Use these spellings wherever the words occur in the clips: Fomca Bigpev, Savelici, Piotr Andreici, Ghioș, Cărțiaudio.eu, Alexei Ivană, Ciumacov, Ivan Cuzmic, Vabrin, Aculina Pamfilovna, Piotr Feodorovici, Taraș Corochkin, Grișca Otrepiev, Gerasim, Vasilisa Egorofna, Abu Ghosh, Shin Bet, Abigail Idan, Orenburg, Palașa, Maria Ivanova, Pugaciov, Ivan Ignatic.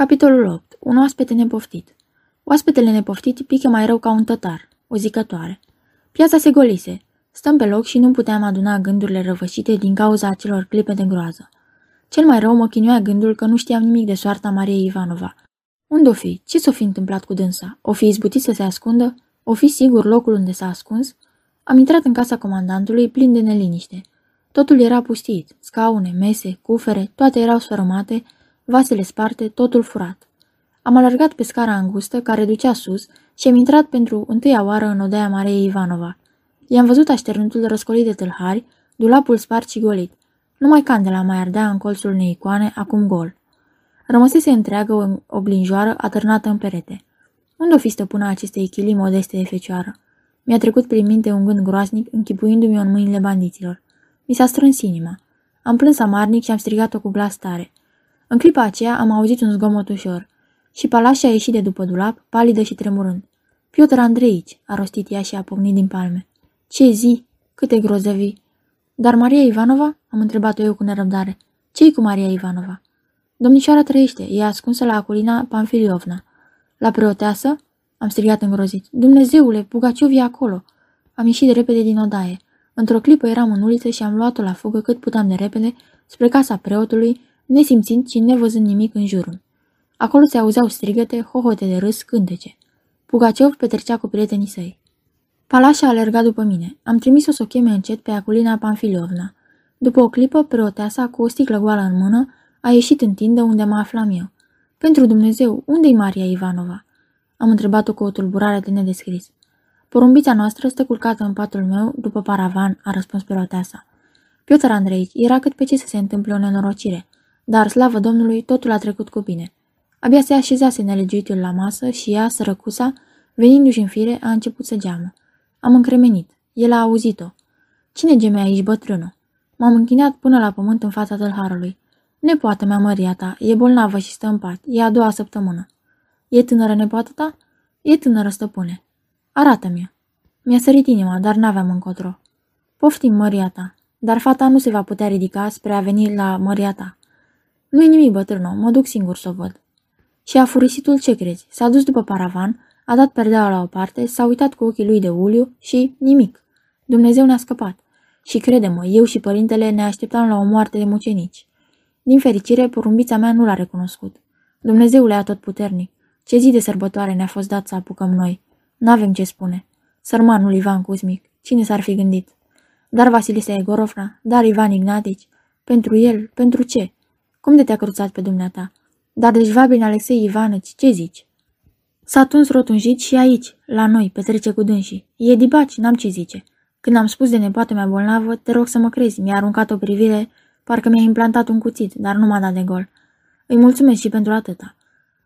Capitolul 8. Un oaspete nepoftit. Oaspetele nepoftit pică mai rău ca un tătar, o zicătoare. Piața se golise. Stăm pe loc și nu puteam aduna gândurile răvășite din cauza acelor clipe de groază. Cel mai rău mă chinuia gândul că nu știam nimic de soarta Mariei Ivanova. Unde o fi? Ce s-o fi întâmplat cu dânsa? O fi izbutit să se ascundă? O fi sigur locul unde s-a ascuns? Am intrat în casa comandantului plin de neliniște. Totul era pustit, scaune, mese, cufere, toate erau sfărâmate, vasele sparte, totul furat. Am alergat pe scara îngustă care ducea sus și am intrat pentru întâia oară în odaia Mariei Ivanova. I-am văzut așternutul răscolit de tâlhari, dulapul spart și golit. Numai candela mai ardea în colțul unei icoane, acum gol. Rămăsese întreagă o oglinjoară atârnată în perete. Unde o fi stăpâna acestei chilii modeste de fecioară? Mi-a trecut prin minte un gând groaznic, închipuindu-mi în mâinile bandiților. Mi s-a strâns inima. Am plâns amarnic și am strigat-o cu glas tare. În clipa aceea am auzit un zgomot ușor. Și Palașa a ieșit de după dulap, palidă și tremurând. Piotr Andreici, a rostit ea și a pocnit din palme. Ce zi? Câte grozăvii! Dar Maria Ivanova? Am întrebat-o eu cu nerăbdare. Ce-i cu Maria Ivanova? Domnișoara trăiește, e ascunsă la Aculina Pamfilovna. La preoteasă? Am strigat îngrozit. Dumnezeule, Pugaciov e acolo! Am ieșit de repede din odaie. Într-o clipă eram în uliță și am luat-o la fugă cât puteam de repede spre casa preotului, nesimțind și nevăzând nimic în jurul. Acolo se auzeau strigăte, hohote de râs, cântece. Pugaciov petrecea cu prietenii săi. Palașa alerga după mine. Am trimis-o să o cheme încet pe Aculina Pamfilovna. După o clipă, preoteasa, cu o sticlă goală în mână, a ieșit în tindă unde mă aflam eu. Pentru Dumnezeu, unde-i Maria Ivanova? Am întrebat-o cu o tulburare de nedescris. Porumbița noastră stă culcată în patul meu, după paravan, a răspuns preoteasa. Piotr Andreici era cât pe ce să se întâmple o nenorocire, dar, slavă Domnului, totul a trecut cu bine. Abia se așezase nelegiuitul la masă și ea, sărăcusa, venindu-și în fire, a început să geamă. Am încremenit. El a auzit-o. Cine geme aici, bătrână? M-am închinat până la pământ în fața tâlharului. Nepoată mea, Maria ta, e bolnavă și stă în pat. E a doua săptămână. E tânără nepoată ta? E tânără, stăpâne. Arată-mi-o. Mi-a sărit inima, dar n-aveam încotro. Poftim, Maria ta, dar fata nu se va putea ridica spre a veni la Maria ta. Nu-i nimic, bătrână, mă duc singur să o văd. Și a furisitul, ce crezi? S-a dus după paravan, a dat perdeaua la o parte, s-a uitat cu ochii lui de uliu și nimic. Dumnezeu ne-a scăpat. Și crede-mă, eu și părintele ne așteptam la o moarte de mucenici. Din fericire, porumbița mea nu l-a recunoscut. Dumnezeule atotputernic, ce zi de sărbătoare ne-a fost dat să apucăm noi. N-avem ce spune. Sărmanul Ivan Cuzmic, cine s-ar fi gândit? Dar Vasilisa Egorofna, dar Ivan Ignatic, pentru el, pentru ce? Cum de te-a cruțat pe dumneata? Dar deci Vabrin Alexei Ivană, ce zici? S-a tuns rotunjit și aici, la noi, petrece cu dânsii. E dibaci, n-am ce zice. Când am spus de nepoată mea bolnavă, te rog să mă crezi, mi-a aruncat o privire, parcă mi-a implantat un cuțit, dar nu m-a dat de gol. Îi mulțumesc și pentru atâta.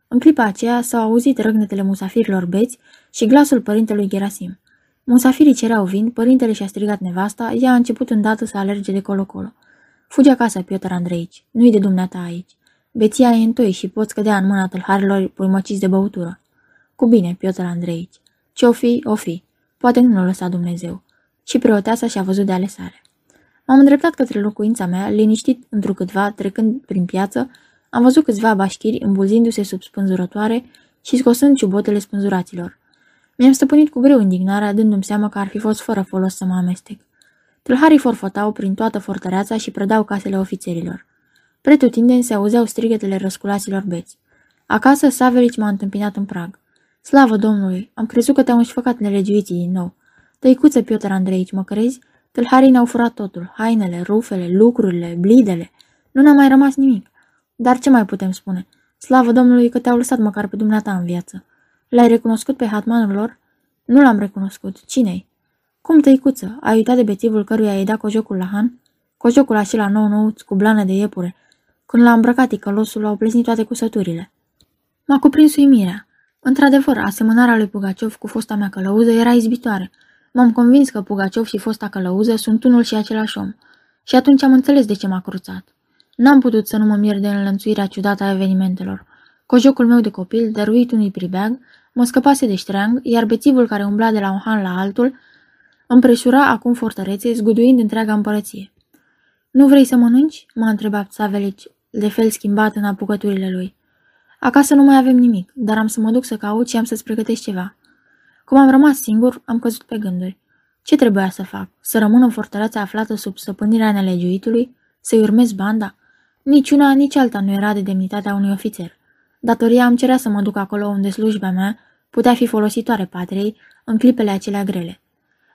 În clipa aceea s-au auzit răgnetele musafirilor beți și glasul părintelui Gerasim. Musafirii cereau vin, părintele și-a strigat nevasta, ea a început îndată să alerge de colo-colo. Fuge acasă, Piotr Andreici, nu-i de dumneata aici. Beția e întoi și poți cădea în mâna tâlharilor puimăciți de băutură. Cu bine, Piotr Andreici. Ce-o fi, o fi. Poate nu l-o lăsa Dumnezeu. Și preoteasa și-a văzut de alesare. M-am îndreptat către locuința mea, liniștit întrucâtva, trecând prin piață, am văzut câțiva bașchiri îmbulzindu-se sub spânzurătoare și scosând ciubotele spânzuraților. Mi-am stăpânit cu greu indignarea, dându-mi seama că ar fi fost fără folos să mă amestec. Tâlharii forfătau prin toată fortăreața și prădau casele ofițerilor. Pretutindeni se auzeau strigătele răsculaților beți. Acasă, Savelici m-a întâmpinat în prag. Slavă Domnului, am crezut că te-au înșfăcat nelegiuiții din nou. Tăicuță, Piotr Andreici, mă crezi? Tâlharii ne-au furat totul, hainele, rufele, lucrurile, blidele. Nu ne-a mai rămas nimic. Dar ce mai putem spune? Slavă Domnului că te-au lăsat măcar pe dumneata în viață. L-ai recunoscut pe hatmanul lor? Nu l-am recunoscut. Cine-i? Cum, tăicuță? Ai uitat de bețivul căruia i-ai dat cojocul la han? Cojocul acela nou-nouț, cu blană de iepure. Când l-a îmbrăcat ticălosul, l-au plesnit toate cusăturile. M-a cuprins uimirea. Într-adevăr, asemănarea lui Pugaciov cu fosta mea călăuză era izbitoare. M-am convins că Pugaciov și fosta călăuză sunt unul și același om. Și atunci am înțeles de ce m-a cruțat. N-am putut să nu mă mir de înlănțuirea ciudată a evenimentelor. Cojocul meu de copil, dăruit unui pribeag, mă scăpase de ștreang, iar bețivul care umbla de la un han la altul împreșura acum fortărețe, zguduind întreaga împărăție. Nu vrei să mănânci?" m-a întrebat Savelici, de fel schimbat în apucăturile lui. Acasă nu mai avem nimic, dar am să mă duc să caut și am să-ți pregătesc ceva. Cum am rămas singur, am căzut pe gânduri. Ce trebuia să fac? Să rămân în fortăreața aflată sub stăpânirea nelegiuitului? Să-i urmez banda? Niciuna, nici alta nu era de demnitatea unui ofițer. Datoria îmi cerea să mă duc acolo unde slujba mea putea fi folositoare patriei în clipele acelea grele.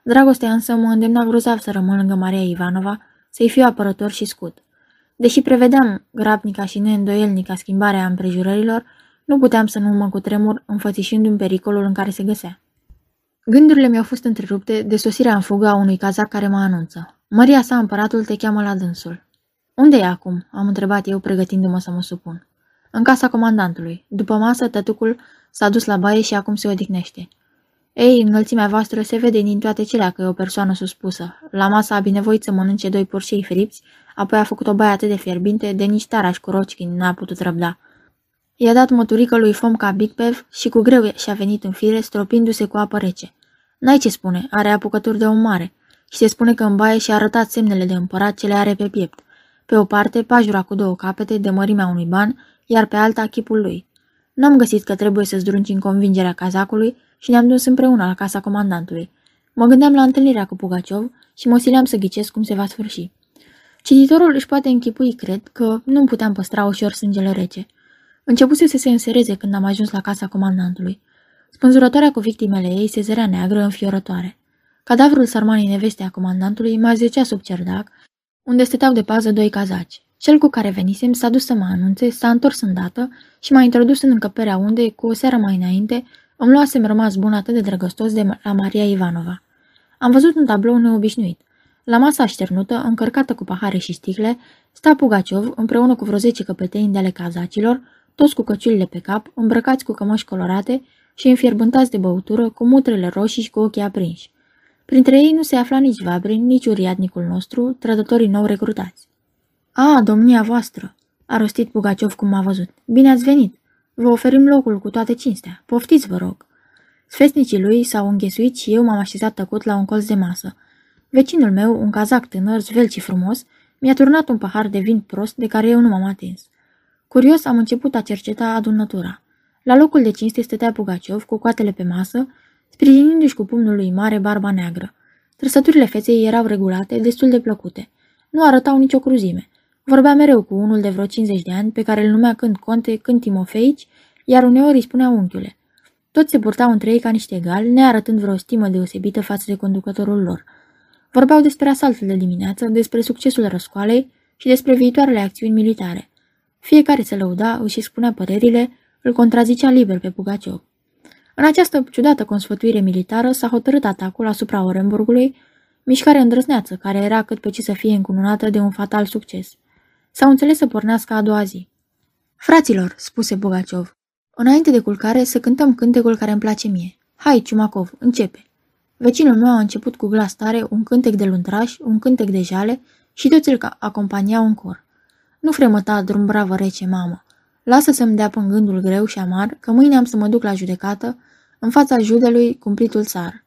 Dragostea însă mă îndemna grozav să rămân lângă Maria Ivanova, să-i fiu apărător și scut. Deși prevedeam grabnica și neîndoielnica schimbare a împrejurărilor, nu puteam să nu mă cutremur înfățișându-mi pericolul în care se găsea. Gândurile mi-au fost întrerupte de sosirea în fugă a unui cazac care mă anunță. Măria sa, împăratul, te cheamă la dânsul. Unde e acum?" am întrebat eu, pregătindu-mă să mă supun. În casa comandantului. După masă, tătucul s-a dus la baie și acum se odihnește. Ei, înălțimea voastră se vede din toate celea că e o persoană suspusă. La masă a binevoit să mănânce doi porcei fripți, apoi a făcut o baie atât de fierbinte, de nici Taraș Corochkin n-a putut răbda. I-a dat măturică lui Fomca Bigpev și cu greu și-a venit în fire, stropindu-se cu apă rece. N-ai ce spune, are apucături de om mare. Și se spune că în baie și-a arătat semnele de împărat ce le are pe piept. Pe o parte, pajura cu două capete, de mărimea unui ban, iar pe alta, chipul lui. N-am găsit că trebuie să zdrunci în convingerea cazacului și ne-am dus împreună la casa comandantului. Mă gândeam la întâlnirea cu Pugaciov și mă sileam să ghicesc cum se va sfârși. Cititorul își poate închipui, cred, că nu-mi puteam păstra ușor sângele rece. Începuse să se însereze când am ajuns la casa comandantului. Spânzurătoarea cu victimele ei se zărea neagră, înfiorătoare. Cadavrul sărmanei neveste a comandantului mă zecea sub cerdac, unde stăteau de pază doi cazaci. Cel cu care venisem s-a dus să mă anunțe, s-a întors îndată și m-a introdus în încăperea unde, cu o seară mai înainte, îmi luasem rămas bun atât de drăgăstos de la Maria Ivanova. Am văzut un tablou neobișnuit. La masa așternută, încărcată cu pahare și sticle, sta Pugaciov împreună cu vreo 10 căpeteni de ale cazacilor, toți cu căciulile pe cap, îmbrăcați cu cămăși colorate și înfierbântați de băutură, cu mutrele roșii și cu ochii aprinși. Printre ei nu se afla nici Vabrin, nici uriadnicul nostru, trădătorii nou recrutați. A, domnia voastră!" a rostit Pugaciov cum m-a văzut. Bine ați venit! Vă oferim locul cu toate cinstea. Poftiți, vă rog!" Sfesnicii lui s-au înghesuit și eu m-am așezat tăcut la un colț de masă. Vecinul meu, un cazac tânăr, zvelt și frumos, mi-a turnat un pahar de vin prost de care eu nu m-am atins. Curios am început a cerceta adunătura. La locul de cinste stătea Pugaciov cu coatele pe masă, sprijinindu-și cu pumnul lui mare barba neagră. Trăsăturile feței erau regulate, destul de plăcute. Nu arătau nicio cruzime. Vorbea mereu cu unul de vreo 50 de ani, pe care îl numea când Conte, când Timofeici, iar uneori îi spunea unchiule. Toți se purtau între ei ca niște egali, nearătând vreo stimă deosebită față de conducătorul lor. Vorbeau despre asaltul de dimineață, despre succesul răscoalei și despre viitoarele acțiuni militare. Fiecare se lăuda, își spunea părerile, îl contrazicea liber pe Pugaciov. În această ciudată consfătuire militară s-a hotărât atacul asupra Orenburgului, mișcare îndrăzneață, care era cât pe ce să fie încununată de un fatal succes. S-au înțeles să pornească a doua zi. Fraților, spuse Pugaciov, înainte de culcare să cântăm cântecul care îmi place mie. Hai, Ciumacov, începe! Vecinul meu a început cu glas tare un cântec de luntraș, un cântec de jale și toți îl acompaniau în cor. Nu fremăta, drum bravă rece, mamă. Lasă să-mi dea până gândul greu și amar că mâine am să mă duc la judecată în fața judelui cumplitul țar.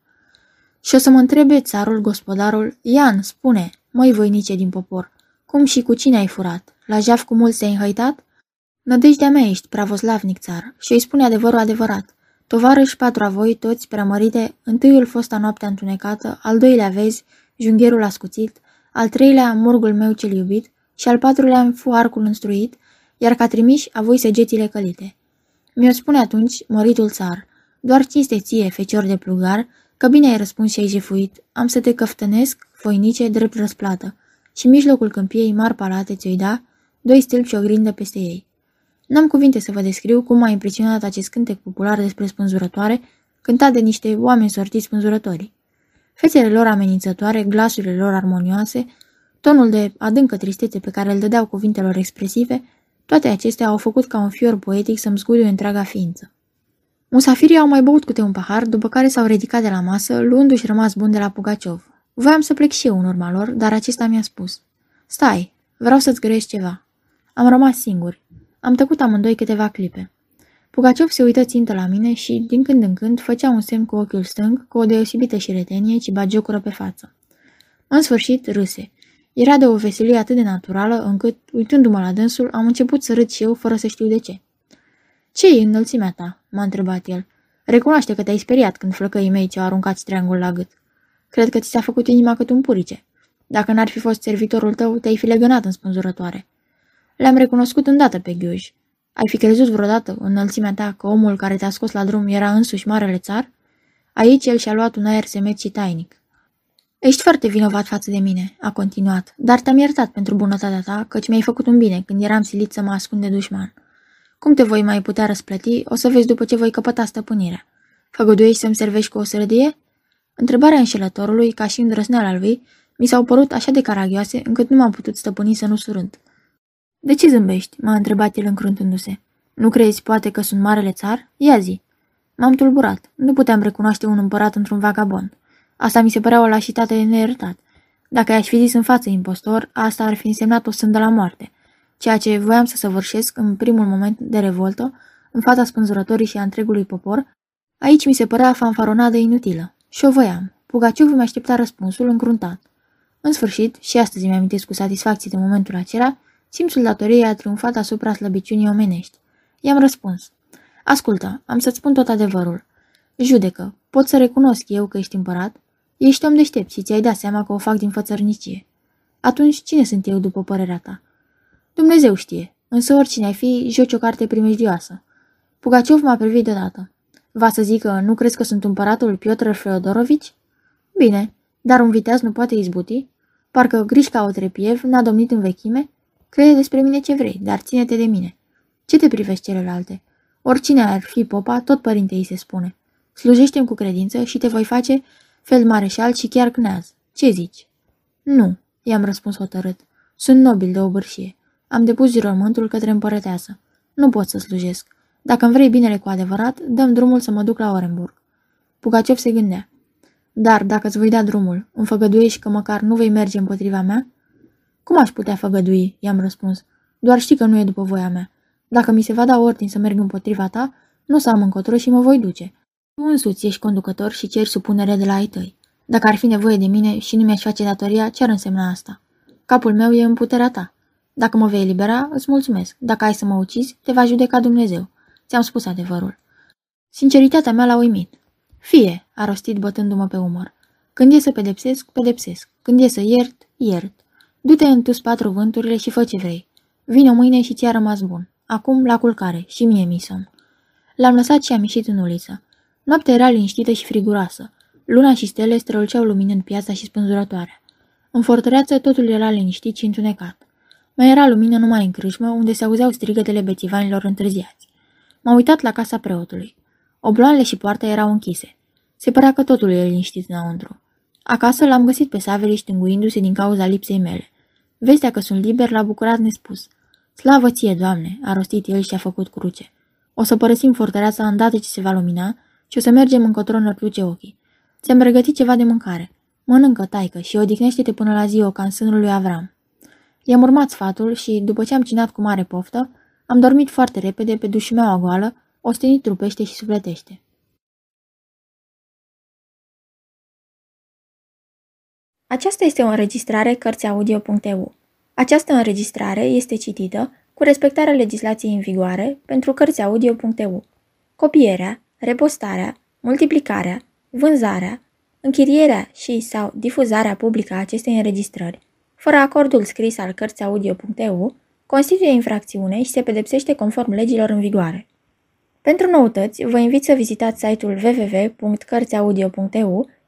Și o să mă întrebe țarul, gospodarul, Ian, spune, măi voinice din popor, cum și cu cine ai furat? La jaf cu mult te-ai înhăitat? Nădejdea mea ești, pravoslavnic țar, și îi spune adevărul adevărat. Tovarăși patru a voi, toți preamărite, întâiul fosta noaptea întunecată, al doilea vezi, jungherul ascuțit, al treilea murgul meu cel iubit și al patrulea fu arcul înstruit, iar ca trimiși a voi săgetile călite. Mi-o spune atunci măritul țar, doar cinste ție, fecior de plugar, că bine ai răspuns și ai jefuit, am să te căftănesc, voinice, drept răsplată, și în mijlocul câmpiei mari palate ți-o-i da, doi stâlpi și o grindă peste ei. N-am cuvinte să vă descriu cum m-a impresionat acest cântec popular despre spânzurătoare, cântat de niște oameni sortiți spânzurătorii. Fețele lor amenințătoare, glasurile lor armonioase, tonul de adâncă tristețe pe care îl dădeau cuvintelor expresive, toate acestea au făcut ca un fior poetic să-mi zguduie întreaga ființă. Musafirii au mai băut câte un pahar, după care s-au ridicat de la masă, luându-și rămas bun de la Pugaciov. Voiam să plec și eu în urma lor, dar acesta mi-a spus. Stai, vreau să-ți grăiești ceva. Am rămas singuri. Am tăcut amândoi câteva clipe. Pugaciov se uită țintă la mine și, din când în când, făcea un semn cu ochiul stâng, cu o deosebită șiretenie și bagiocură pe față. În sfârșit, râse. Era de o veselie atât de naturală încât, uitându-mă la dânsul, am început să râd și eu fără să știu de ce. Ce e înălțimea ta?" m-a întrebat el. Recunoaște că te-ai speriat când flăcăii mei ți-au aruncat triangul la gât. Cred că ți s-a făcut inima cât un purice. Dacă n-ar fi fost servitorul tău, te-ai fi legănat în spânzurătoare. Le-am recunoscut îndată pe Ghioș. Ai fi crezut vreodată, înălțimea ta, că omul care te-a scos la drum era însuși marele țar? Aici el și-a luat un aer semet și tainic. Ești foarte vinovat față de mine," a continuat, dar te-am iertat pentru bunătatea ta, căci mi-ai făcut un bine când eram silit să mă ascund de dușman. Cum te voi mai putea răsplăti, o să vezi după ce voi căpăta stăpânirea. Făgăduiești să-mi servești cu o sărdie?" Întrebarea înșelătorului, ca și îndrăsneala lui, mi s-au părut așa de caragioase, încât nu m-am putut stăpâni să nu surând. De ce zâmbești?" m-a întrebat el încruntându-se. Nu crezi poate că sunt marele țar? Ia zi." M-am tulburat. Nu puteam recunoaște un împărat într-un vagabond. Asta mi se părea o lașitate de neiertat. Dacă i-aș fi zis în față impostor, asta ar fi însemnat o sândă la moarte, ceea ce voiam să săvârșesc în primul moment de revoltă, în fața spânzurătorii și a întregului popor. Aici mi se părea fanfaronadă inutilă. Și o voiam. Pugaciov îmi aștepta răspunsul încruntat. În sfârșit, și astăzi îmi amintesc cu satisfacție de momentul acela, simțul datoriei a triumfat asupra slăbiciunii omenești. I-am răspuns. Ascultă, am să-ți spun tot adevărul. Judecă, pot să recunosc eu că ești împărat? Ești om deștept și ți-ai dat seama că o fac din fățărnicie. Atunci cine sunt eu după părerea ta? Dumnezeu știe, însă oricine ai fi, joci o carte primejdioasă. Pugaciov m-a privit deodată. Va să zică, nu crezi că sunt împăratul Piotr Feodorovici? Bine, dar un viteaz nu poate izbuti? Parcă Grișca Otrepiev n-a domnit în vechime? Crede despre mine ce vrei, dar ține-te de mine. Ce te privești celelalte? Oricine ar fi popa, tot părinte îi se spune. Slujește-mi cu credință și te voi face feldmareșal și chiar cneaz. Ce zici? Nu, i-am răspuns hotărât. Sunt nobil de obârșie. Am depus jurământul către împărăteasă. Nu pot să slujesc. Dacă îmi vrei binele cu adevărat, dăm drumul să mă duc la Orenburg. Pugaciov se gândea. Dar dacă îți voi da drumul, îmi făgăduiești că măcar nu vei merge împotriva mea? Cum aș putea făgădui? I-am răspuns. Doar știi că nu e după voia mea. Dacă mi se va da ordin să merg împotriva ta, nu o să am încotro și mă voi duce. Tu însuți ești conducător și ceri supunere de la ai tăi. Dacă ar fi nevoie de mine și nu mi-aș face datoria, ce ar însemna asta? Capul meu e în puterea ta. Dacă mă vei elibera, îți mulțumesc. Dacă ai să mă ucizi, te va judeca Dumnezeu. Ți-am spus adevărul. Sinceritatea mea l-a uimit. Fie, a rostit bătându-mă pe umăr. Când e să pedepsesc, pedepsesc. Când e să iert, iert. Du-te în tus patru vânturile și fă ce vrei. Vino mâine și ți-a rămas bun. Acum la culcare și mie mi somn. L-am lăsat și am ieșit în uliță. Noaptea era liniștită și friguroasă. Luna și stele străluceau luminând piața și spânzurătoarea. În fortăreață totul era liniștit și întunecat. Mai era lumină numai în crâșmă, unde se auzeau strigătele bețivanilor întârziați. M-am uitat la casa preotului. Obloanele și poarta erau închise. Se părea că totul e liniștit înăuntru. Acasă l-am găsit pe Savelici tânguindu-se din cauza lipsei mele. Vestea că sunt liber l-a bucurat nespus. Slavă ție, Doamne, a rostit el și a făcut cruce. O să părăsim fortăreața îndată ce se va lumina și o să mergem încotro năpluce ochii. Ți-am pregătit ceva de mâncare. Mănâncă, taică, și odihnește-te până la ziua ca în sânul lui Avram. I-am urmat sfatul și, după ce am cinat cu mare poftă, am dormit foarte repede pe dușumeaua goală, ostenit trupește și sufletește. Aceasta este o înregistrare Cărțiaudio.eu. Această înregistrare este citită cu respectarea legislației în vigoare pentru Cărțiaudio.eu. Copierea, repostarea, multiplicarea, vânzarea, închirierea și sau difuzarea publică a acestei înregistrări, fără acordul scris al Cărțiaudio.eu, constituie infracțiune și se pedepsește conform legilor în vigoare. Pentru noutăți, vă invit să vizitați site-ul www.cărțiaudio.eu